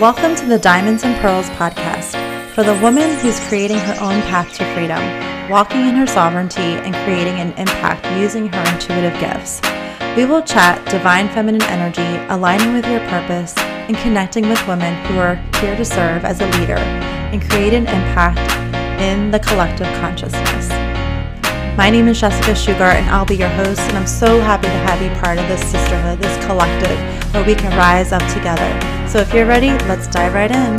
Welcome to the Diamonds and Pearls podcast for the woman who's creating her own path to freedom, walking in her sovereignty, and creating an impact using her intuitive gifts. We will chat divine feminine energy, aligning with your purpose, and connecting with women who are here to serve as a leader and create an impact in the collective consciousness. My name is Jessica Shugart, and I'll be your host, and I'm so happy to have you part of this sisterhood, this collective, where we can rise up together. So if you're ready, let's dive right in.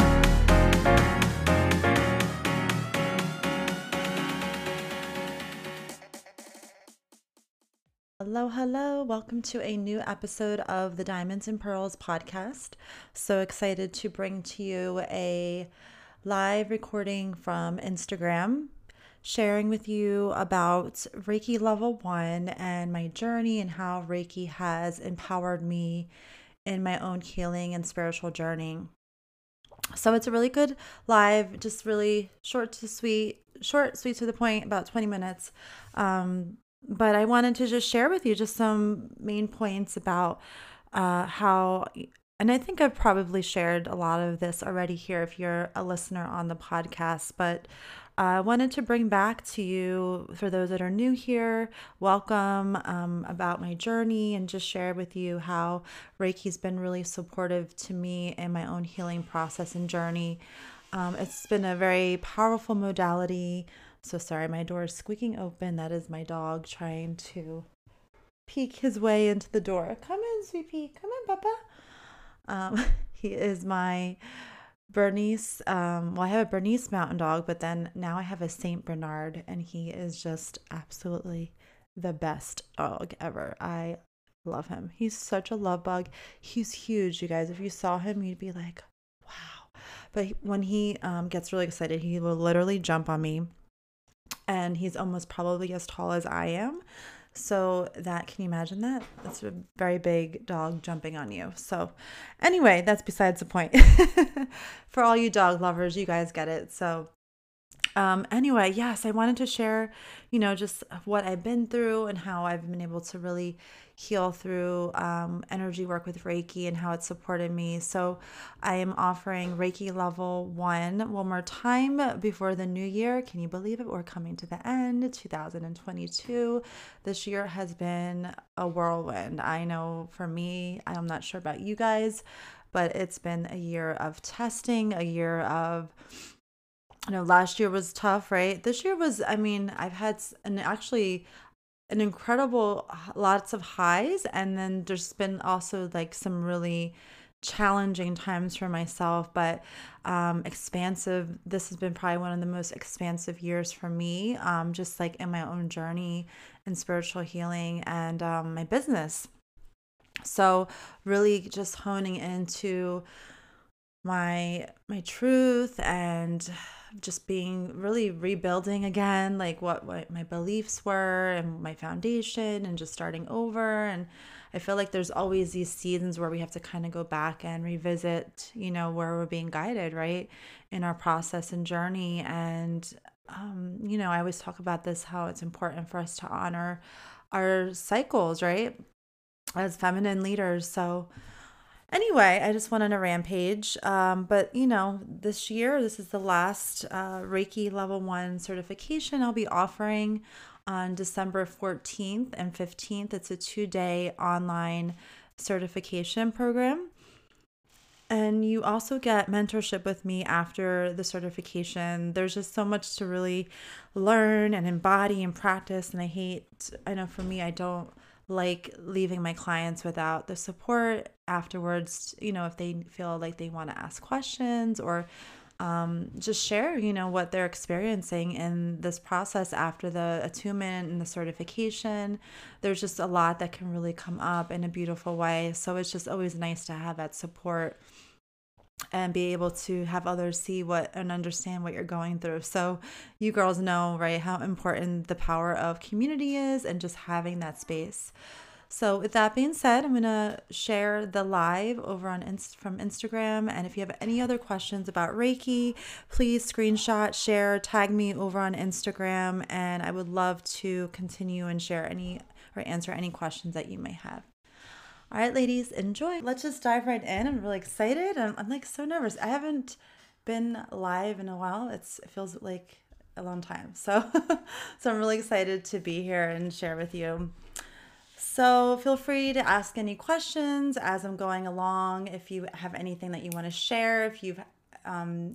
Hello, welcome to a new episode of the Diamonds and Pearls podcast. So excited to bring to you a live recording from Instagram, sharing with you about Reiki level 1 and my journey and how Reiki has empowered me in my own healing and spiritual journey. So it's a really good live, just really short, sweet to the point, about 20 minutes. But I wanted to just share with you just some main points about how, and I think I've probably shared a lot of this already here if you're a listener on the podcast, but I wanted to bring back to you, for those that are new here, welcome, about my journey, and just share with you how Reiki's been really supportive to me in my own healing process and journey. It's been a very powerful modality. So sorry, my door is squeaking open. That is my dog trying to peek his way into the door. Come in, sweetie. Come in, Papa. He is my Bernese. Well, I have a Bernese mountain dog, but then now I have a Saint Bernard, and he is just absolutely the best dog ever. I love him. He's such a love bug. He's huge, you guys. If you saw him, you'd be like, wow. But when he gets really excited, he will literally jump on me, and he's almost probably as tall as I am. So that, can you imagine that? That's a very big dog jumping on you. So anyway, that's besides the point. For all you dog lovers, you guys get it. So anyway, yes, I wanted to share, you know, just what I've been through and how I've been able to really heal through energy work with Reiki and how it supported me. So I am offering Reiki level 1 one more time before the new year. Can you believe it? We're coming to the end, 2022. This year has been a whirlwind. I know for me, I'm not sure about you guys, but it's been a year of testing, a year of, you know, last year was tough, right? This year was, I mean, I've had an incredible lots of highs, and then there's been also like some really challenging times for myself, but expansive. This has been probably one of the most expansive years for me, just like in my own journey and spiritual healing and my business. So really just honing into my truth and just being really rebuilding again, like what my beliefs were and my foundation, and just starting over. And I feel like there's always these seasons where we have to kind of go back and revisit, you know, where we're being guided, right, in our process and journey. And, you know, I always talk about this, how it's important for us to honor our cycles, right, as feminine leaders. So anyway, I just went on a rampage, but you know, this year, this is the last Reiki level 1 certification I'll be offering on December 14th and 15th. It's a 2-day online certification program. And you also get mentorship with me after the certification. There's just so much to really learn and embody and practice. And I know for me, I don't like leaving my clients without the support afterwards, you know, if they feel like they want to ask questions or just share, you know, what they're experiencing in this process after the attunement and the certification. There's just a lot that can really come up in a beautiful way. So it's just always nice to have that support and be able to have others see what and understand what you're going through. So you girls know, right, how important the power of community is and just having that space. So with that being said, I'm going to share the live over on from Instagram. And if you have any other questions about Reiki, please screenshot, share, tag me over on Instagram. And I would love to continue and share any or answer any questions that you may have. All right, ladies, enjoy. Let's just dive right in. I'm really excited. I'm like so nervous. I haven't been live in a while. It feels like a long time. So I'm really excited to be here and share with you. So feel free to ask any questions as I'm going along. If you have anything that you want to share, if you've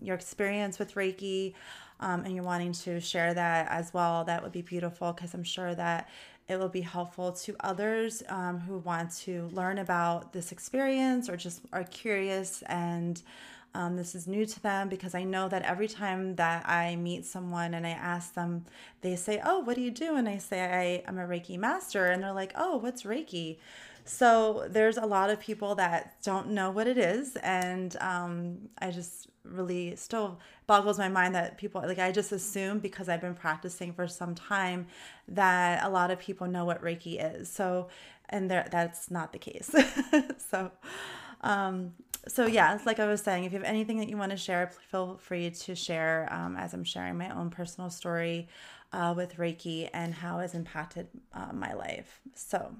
your experience with Reiki and you're wanting to share that as well, that would be beautiful, because I'm sure that it will be helpful to others who want to learn about this experience or just are curious and this is new to them. Because I know that every time that I meet someone and I ask them, they say, "Oh, what do you do?" And I say, "I'm a Reiki master." And they're like, "Oh, what's Reiki?" So there's a lot of people that don't know what it is. And I just really still boggles my mind that people, like, I just assume because I've been practicing for some time that a lot of people know what Reiki is. So, and that's not the case. So yeah, it's like I was saying, if you have anything that you want to share, feel free to share as I'm sharing my own personal story with Reiki and how it's impacted my life. So,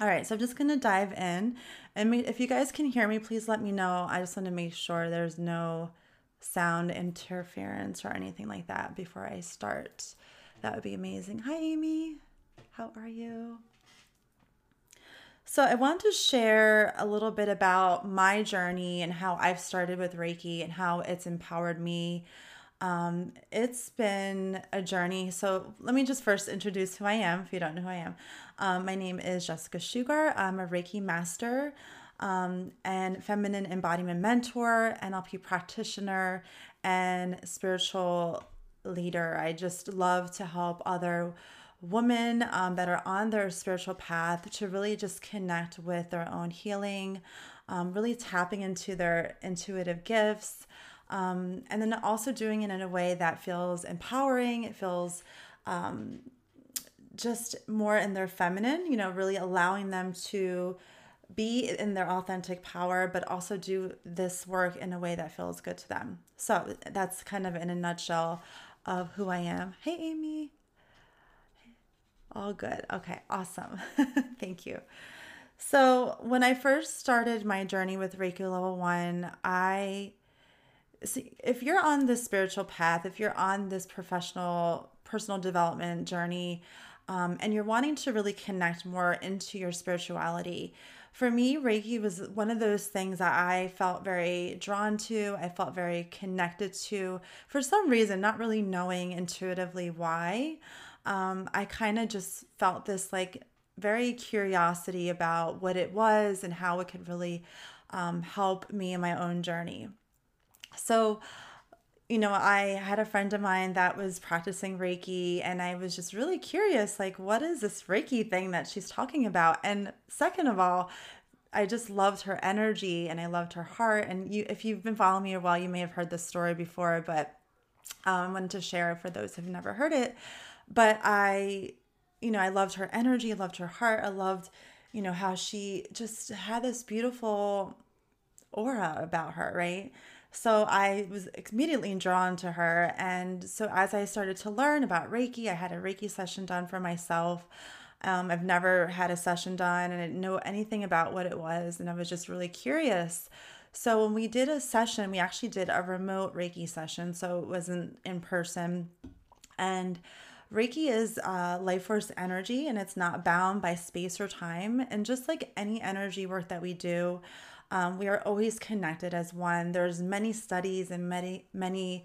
all right, so I'm just going to dive in. And if you guys can hear me, please let me know. I just want to make sure there's no sound interference or anything like that before I start. That would be amazing. Hi, Amy. How are you? So I want to share a little bit about my journey and how I've started with Reiki and how it's empowered me. It's been a journey. So let me just first introduce who I am, if you don't know who I am. My name is Jessica Shugart. I'm a Reiki master and feminine embodiment mentor, NLP practitioner, and spiritual leader. I just love to help other women that are on their spiritual path to really just connect with their own healing, really tapping into their intuitive gifts, and then also doing it in a way that feels empowering. It feels just more in their feminine, you know, really allowing them to be in their authentic power, but also do this work in a way that feels good to them. So that's kind of in a nutshell of who I am. Hey, Amy. All good. Okay, awesome. Thank you. So when I first started my journey with Reiki Level 1, if you're on this spiritual path, if you're on this professional personal development journey, and you're wanting to really connect more into your spirituality, for me, Reiki was one of those things that I felt very drawn to. I felt very connected to, for some reason, not really knowing intuitively why. I kind of just felt this like very curiosity about what it was and how it could really help me in my own journey. So, you know, I had a friend of mine that was practicing Reiki, and I was just really curious, like, what is this Reiki thing that she's talking about? And second of all, I just loved her energy and I loved her heart. And if you've been following me a while, you may have heard this story before, but I wanted to share it for those who've never heard it. But I loved her energy, loved her heart. I loved, you know, how she just had this beautiful aura about her, right? So I was immediately drawn to her. And so as I started to learn about Reiki, I had a Reiki session done for myself. I've never had a session done and I didn't know anything about what it was. And I was just really curious. So when we did a session, we actually did a remote Reiki session. So it wasn't in person. And Reiki is life force energy, and it's not bound by space or time. And just like any energy work that we do, we are always connected as one. There's many studies and many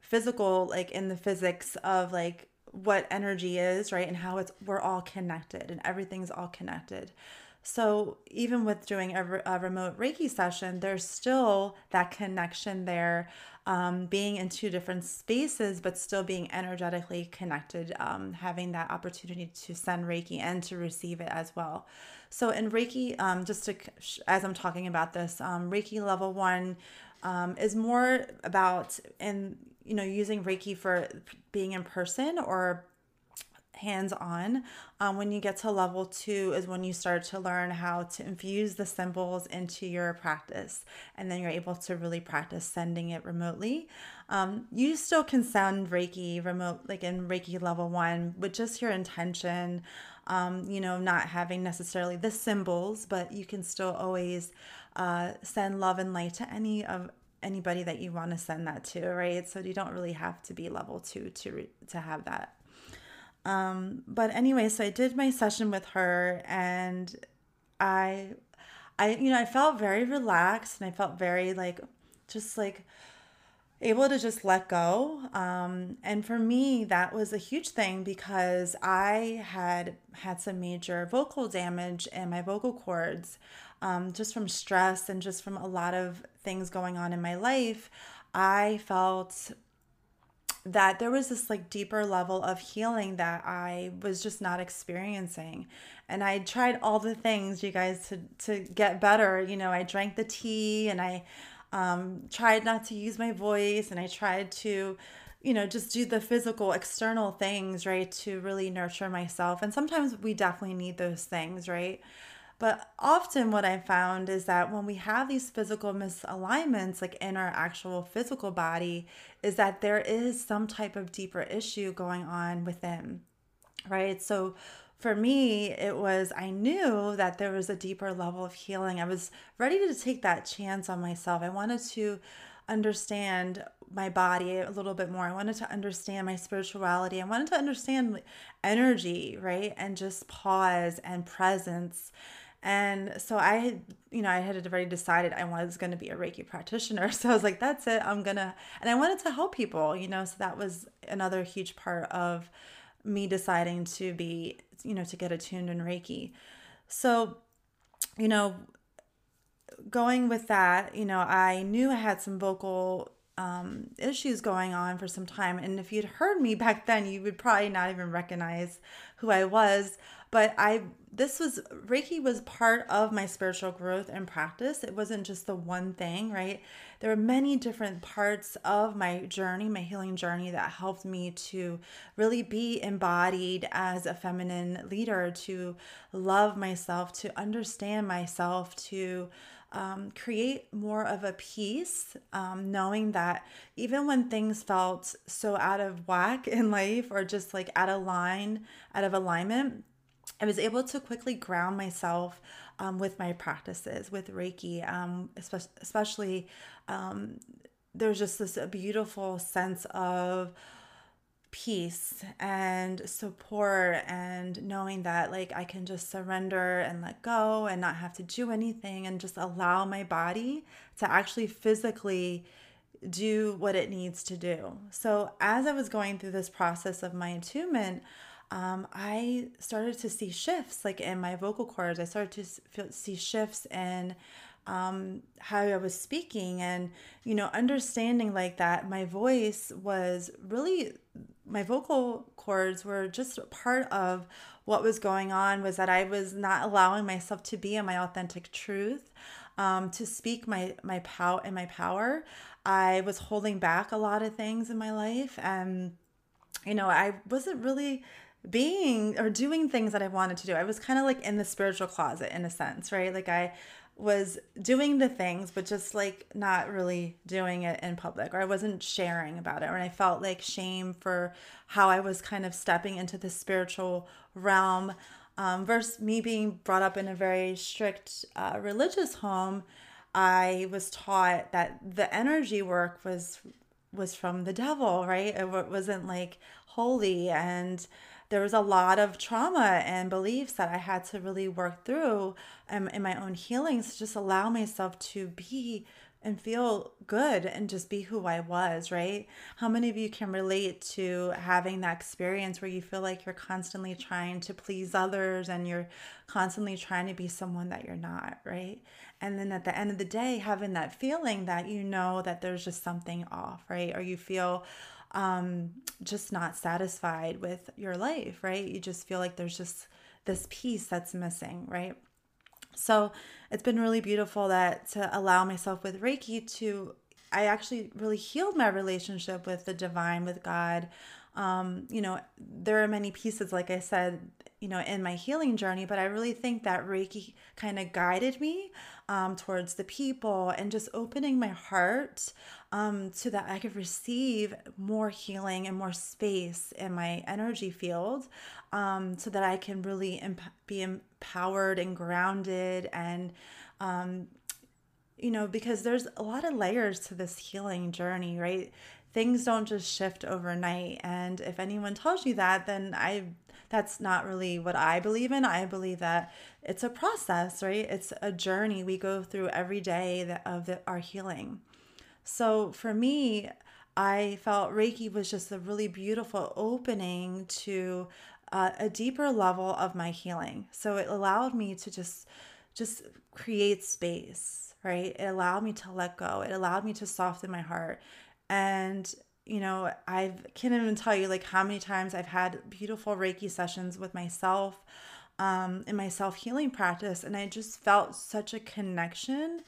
physical, like in the physics of like what energy is, right? And how we're all connected and everything's all connected. So even with doing a remote Reiki session, there's still that connection there, being in two different spaces, but still being energetically connected, having that opportunity to send Reiki and to receive it as well. So in Reiki, as I'm talking about this, Reiki Level 1 is more about, using Reiki for being in person or hands-on. When you get to Level 2 is when you start to learn how to infuse the symbols into your practice, and then you're able to really practice sending it remotely. You still can send Reiki remote, like in Reiki Level 1, with just your intention, you know, not having necessarily the symbols, but you can still always send love and light to anybody that you want to send that to, right? So you don't really have to be level 2 to have that. But anyway, so I did my session with her, and I you know, I felt very relaxed, and I felt very like able to just let go. And for me, that was a huge thing, because I had some major vocal damage in my vocal cords, just from stress and just from a lot of things going on in my life. I felt that there was this like deeper level of healing that I was just not experiencing. And I tried all the things, you guys, to get better. You know, I drank the tea, and I tried not to use my voice, and I tried to, you know, just do the physical external things, right, to really nurture myself. And sometimes we definitely need those things, right? But often what I found is that when we have these physical misalignments, like in our actual physical body, is that there is some type of deeper issue going on within, right? So for me, it was, I knew that there was a deeper level of healing. I was ready to take that chance on myself. I wanted to understand my body a little bit more. I wanted to understand my spirituality. I wanted to understand energy, right? And just pause and presence. And so I had already decided I was going to be a Reiki practitioner. So I was like, that's it. And I wanted to help people, you know, so that was another huge part of me deciding to be, you know, to get attuned in Reiki. So, you know, going with that, you know, I knew I had some vocal issues going on for some time. And if you'd heard me back then, you would probably not even recognize who I was. But Reiki was part of my spiritual growth and practice. It wasn't just the one thing, right? There were many different parts of my journey, my healing journey, that helped me to really be embodied as a feminine leader, to love myself, to understand myself, to create more of a peace, knowing that even when things felt so out of whack in life, or just like out of alignment, I was able to quickly ground myself with my practices, with Reiki, especially there's just this beautiful sense of peace and support, and knowing that like I can just surrender and let go and not have to do anything, and just allow my body to actually physically do what it needs to do. So as I was going through this process of my attunement, I started to see shifts like in my vocal cords. I started to see shifts in how I was speaking, and, you know, understanding like that my voice was really, my vocal cords were just part of what was going on, was that I was not allowing myself to be in my authentic truth, to speak my power. I was holding back a lot of things in my life, and, you know, I wasn't really being or doing things that I wanted to do. I was kind of like in the spiritual closet in a sense, right? Like I was doing the things, but just like not really doing it in public, or I wasn't sharing about it. And I felt like shame for how I was kind of stepping into the spiritual realm, versus me being brought up in a very strict religious home. I was taught that the energy work was from the devil, right? It wasn't like holy, and there was a lot of trauma and beliefs that I had to really work through in my own healing, to just allow myself to be and feel good and just be who I was, right? How many of you can relate to having that experience where you feel like you're constantly trying to please others, and you're constantly trying to be someone that you're not, right? And then at the end of the day, having that feeling that you know that there's just something off, right? Or you feel just not satisfied with your life, right? You just feel like there's just this piece that's missing, right? So it's been really beautiful that to allow myself with Reiki I actually really healed my relationship with the divine, with God. You know, there are many pieces, like I said, you know, in my healing journey, but I really think that Reiki kind of guided me towards the people and just opening my heart so that I could receive more healing and more space in my energy field so that I can really be empowered and grounded and, you know, because there's a lot of layers to this healing journey, right? Things don't just shift overnight. And if anyone tells you that, then that's not really what I believe in. I believe that it's a process, right? It's a journey we go through every day our healing. So for me, I felt Reiki was just a really beautiful opening to a deeper level of my healing. So it allowed me to just create space, right? It allowed me to let go. It allowed me to soften my heart. And, you know, I can't even tell you like how many times I've had beautiful Reiki sessions with myself in my self-healing practice. And I just felt such a connection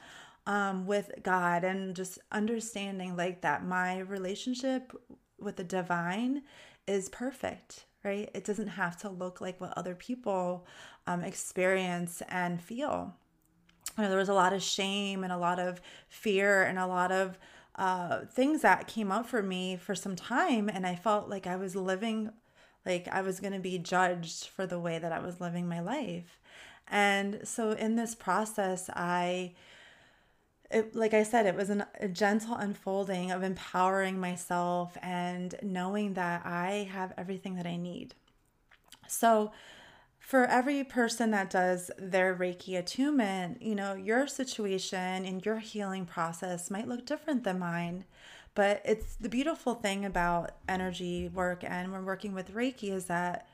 with God and just understanding like that my relationship with the divine is perfect, right? It doesn't have to look like what other people experience and feel. You know, there was a lot of shame and a lot of fear and a lot of things that came up for me for some time, and I felt like I was living like I was going to be judged for the way that I was living my life. And so in this process, like I said, it was a gentle unfolding of empowering myself and knowing that I have everything that I need. So for every person that does their Reiki attunement, you know, your situation and your healing process might look different than mine, but it's the beautiful thing about energy work and when working with Reiki is that,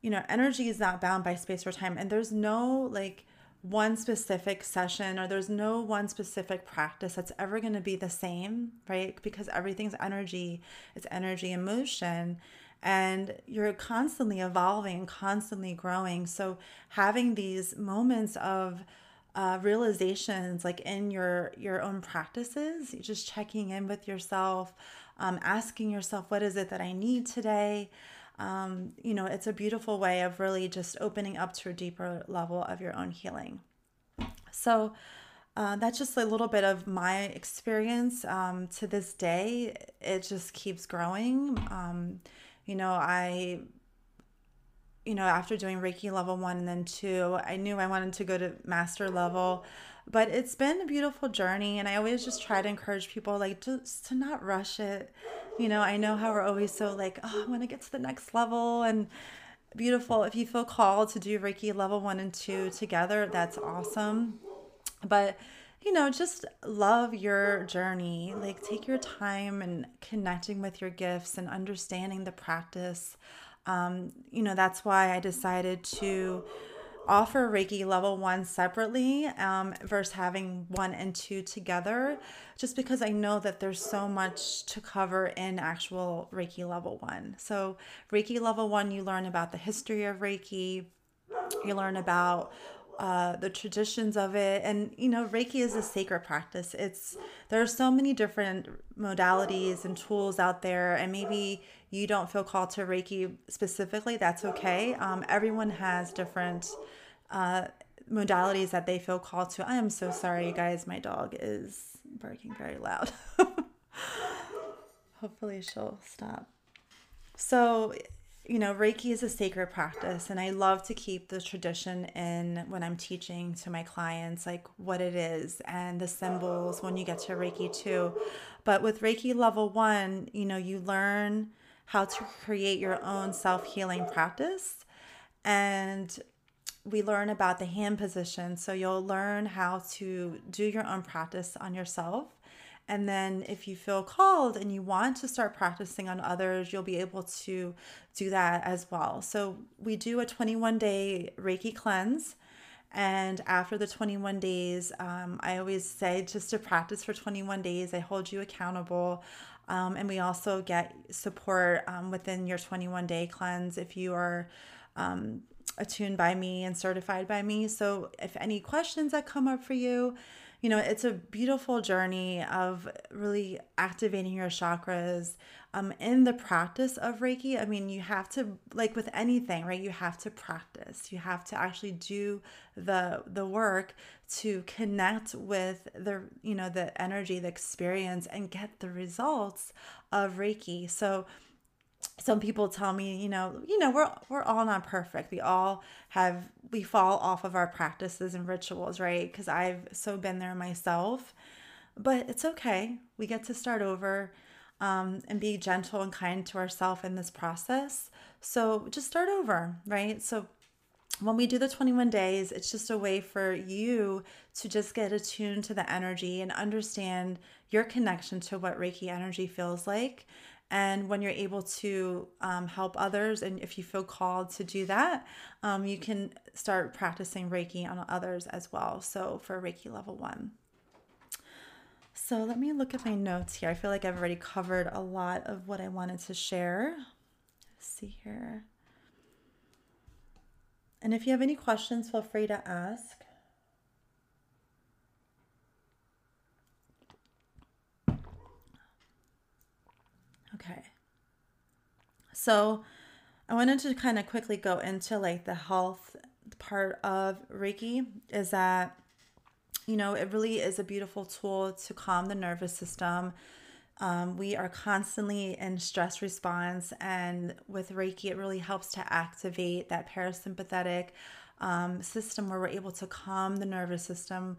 you know, energy is not bound by space or time, and there's no like one specific session or there's no one specific practice that's ever going to be the same, right? Because everything's energy, it's energy in motion. And you're constantly evolving and constantly growing. So having these moments of realizations like in your own practices, you're just checking in with yourself, asking yourself, what is it that I need today? You know, it's a beautiful way of really just opening up to a deeper level of your own healing. So that's just a little bit of my experience. To this day, it just keeps growing. You know, after doing Reiki level 1 and then 2, I knew I wanted to go to master level, but it's been a beautiful journey. And I always just try to encourage people like just to not rush it. You know, I know how we're always so like, oh, I want to get to the next level and beautiful. If you feel called to do Reiki level 1 and 2 together, that's awesome. But, you know, just love your journey, like take your time and connecting with your gifts and understanding the practice. You know, that's why I decided to offer Reiki level 1 separately versus having 1 and 2 together, just because I know that there's so much to cover in actual Reiki level 1. So Reiki level 1, you learn about the history of Reiki, you learn about the traditions of it. And, you know, Reiki is a sacred practice. There are so many different modalities and tools out there. And maybe you don't feel called to Reiki specifically. That's okay. Everyone has different modalities that they feel called to. I am so sorry, you guys. My dog is barking very loud. Hopefully she'll stop. So, you know, Reiki is a sacred practice, and I love to keep the tradition in when I'm teaching to my clients, like what it is and the symbols when you get to Reiki 2. But with Reiki level 1, you know, you learn how to create your own self-healing practice, and we learn about the hand position. So you'll learn how to do your own practice on yourself. And then if you feel called and you want to start practicing on others, you'll be able to do that as well. So we do a 21-day Reiki cleanse. And after the 21 days, I always say just to practice for 21 days, I hold you accountable. And we also get support within your 21-day cleanse if you are attuned by me and certified by me. So if any questions that come up for you, you know, it's a beautiful journey of really activating your chakras in the practice of Reiki. I mean, you have to, like with anything, right? You have to practice. You have to actually do the work to connect with the, you know, the energy, the experience, and get the results of Reiki. So some people tell me, you know, we're all not perfect. We fall off of our practices and rituals, right? Because I've so been there myself, but it's okay. We get to start over, and be gentle and kind to ourselves in this process. So just start over, right? So when we do the 21 days, it's just a way for you to just get attuned to the energy and understand your connection to what Reiki energy feels like. And when you're able to help others, and if you feel called to do that, you can start practicing Reiki on others as well. So for Reiki level 1. So let me look at my notes here. I feel like I've already covered a lot of what I wanted to share. Let's see here. And if you have any questions, feel free to ask. Okay, so I wanted to kind of quickly go into like the health part of Reiki, is that, you know, it really is a beautiful tool to calm the nervous system. We are constantly in stress response, and with Reiki, it really helps to activate that parasympathetic system where we're able to calm the nervous system,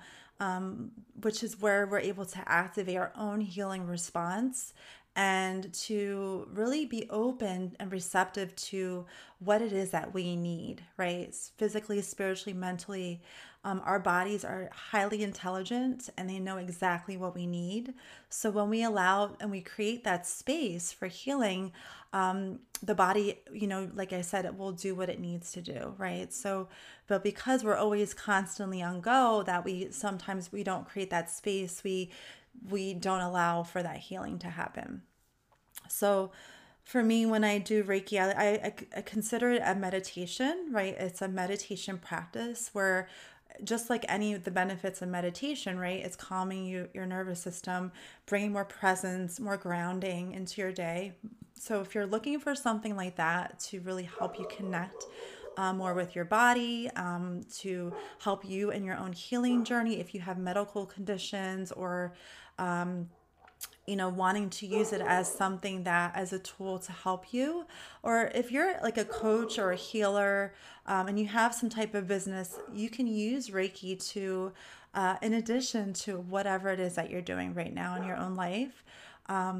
which is where we're able to activate our own healing response, and to really be open and receptive to what it is that we need, right? Physically, spiritually, mentally, our bodies are highly intelligent and they know exactly what we need. So when we allow and we create that space for healing, the body, you know, like I said, it will do what it needs to do, right? So, but because we're always constantly on go, that sometimes we don't create that space, we don't allow for that healing to happen. So for me, when I do Reiki, I consider it a meditation, right? It's a meditation practice where, just like any of the benefits of meditation, right? It's calming your nervous system, bringing more presence, more grounding into your day. So if you're looking for something like that to really help you connect more with your body, to help you in your own healing journey, if you have medical conditions or, you know, wanting to use it as something that, as a tool to help you, or if you're like a coach or a healer, and you have some type of business, you can use Reiki to, in addition to whatever it is that you're doing right now in your own life.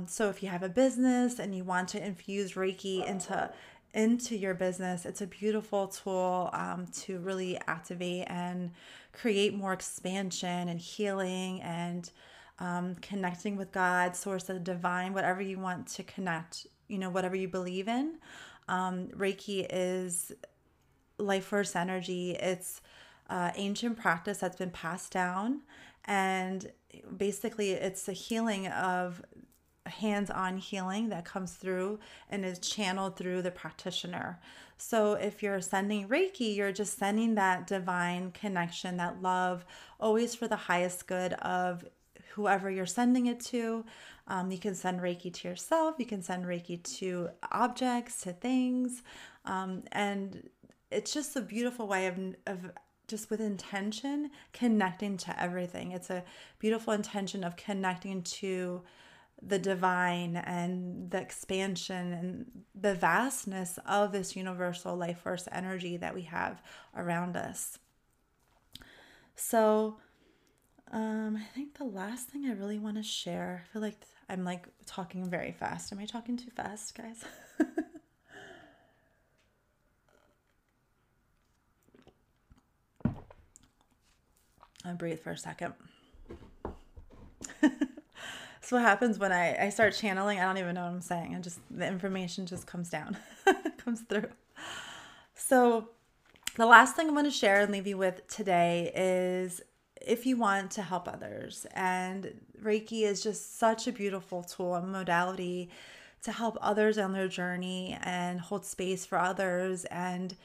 So if you have a business and you want to infuse Reiki into your business, it's a beautiful tool to really activate and create more expansion and healing and connecting with God, source of the divine, whatever you want to connect, you know, whatever you believe in. Reiki is life force energy. It's ancient practice that's been passed down, and basically it's a healing of hands-on healing that comes through and is channeled through the practitioner. So if you're sending Reiki, you're just sending that divine connection, that love, always for the highest good of whoever you're sending it to. You can send Reiki to yourself, you can send Reiki to objects, to things, and it's just a beautiful way of just with intention connecting to everything. It's a beautiful intention of connecting to the divine and the expansion and the vastness of this universal life force energy that we have around us. So I think the last thing I really want to share, I feel like I'm like talking very fast. Am I talking too fast, guys? I'll breathe for a second. So what happens when I start channeling, I don't even know what I'm saying. The information just comes down, comes through. So the last thing I'm going to share and leave you with today is, if you want to help others, and Reiki is just such a beautiful tool and modality to help others on their journey and hold space for others and,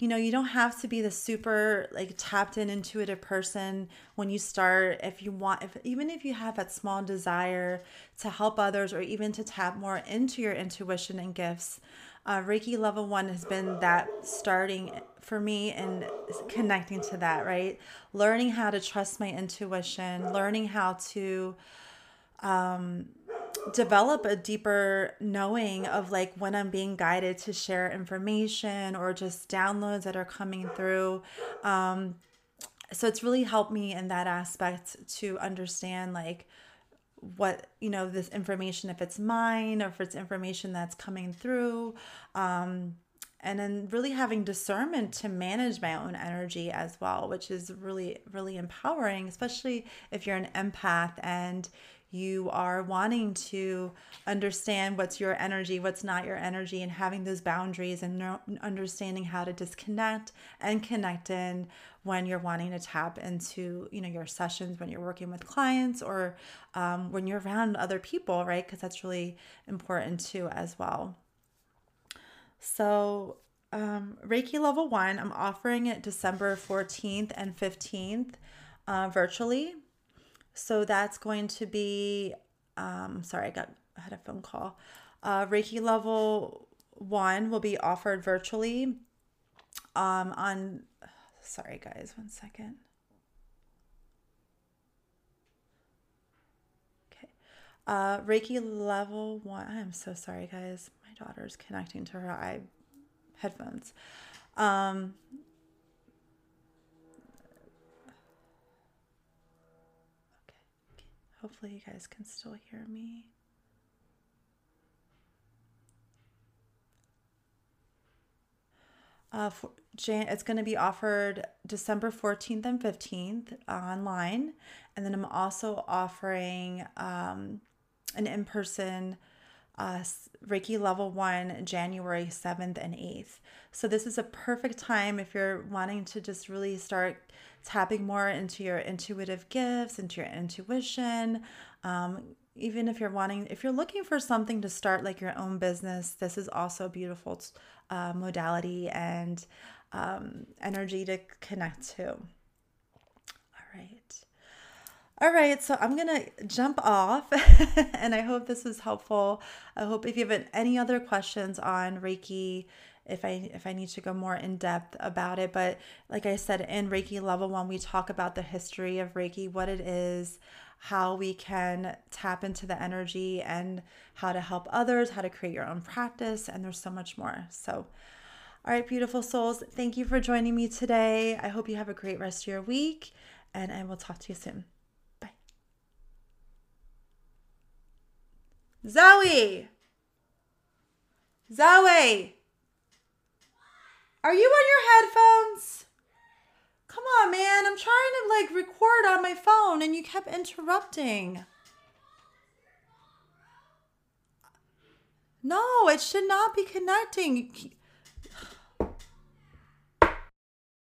you know, you don't have to be the super like tapped in intuitive person when you start. If you want, even if you have that small desire to help others or even to tap more into your intuition and gifts, Reiki level 1 has been that starting for me and connecting to that, right? Learning how to trust my intuition, learning how to develop a deeper knowing of like when I'm being guided to share information or just downloads that are coming through. So it's really helped me in that aspect to understand like what, you know, this information, if it's mine or if it's information that's coming through, and then really having discernment to manage my own energy as well, which is really, really empowering, especially if you're an empath and you are wanting to understand what's your energy, what's not your energy, and having those boundaries and understanding how to disconnect and connect in when you're wanting to tap into, you know, your sessions, when you're working with clients, or when you're around other people, right? Because that's really important too as well. So Reiki level 1, I'm offering it December 14th and 15th virtually. So that's going to be, sorry, I had a phone call. Reiki level 1 will be offered virtually on, sorry guys, one second. Okay. Reiki level 1, I'm so sorry guys. My daughter's connecting to her headphones. Hopefully you guys can still hear me. It's going to be offered December 14th and 15th online. And then I'm also offering an in-person Reiki level 1 January 7th and 8th. So this is a perfect time if you're wanting to just really start tapping more into your intuitive gifts, into your intuition. Even if you're wanting, if you're looking for something to start like your own business, this is also a beautiful modality and energy to connect to. All right, so I'm gonna jump off and I hope this was helpful. I hope if you have any other questions on Reiki, if I need to go more in depth about it, but like I said, in Reiki level 1, we talk about the history of Reiki, what it is, how we can tap into the energy and how to help others, how to create your own practice, and there's so much more. So, all right, beautiful souls, thank you for joining me today. I hope you have a great rest of your week and I will talk to you soon. Zoe, are you on your headphones? Come on, man. I'm trying to like record on my phone and you kept interrupting. No, it should not be connecting.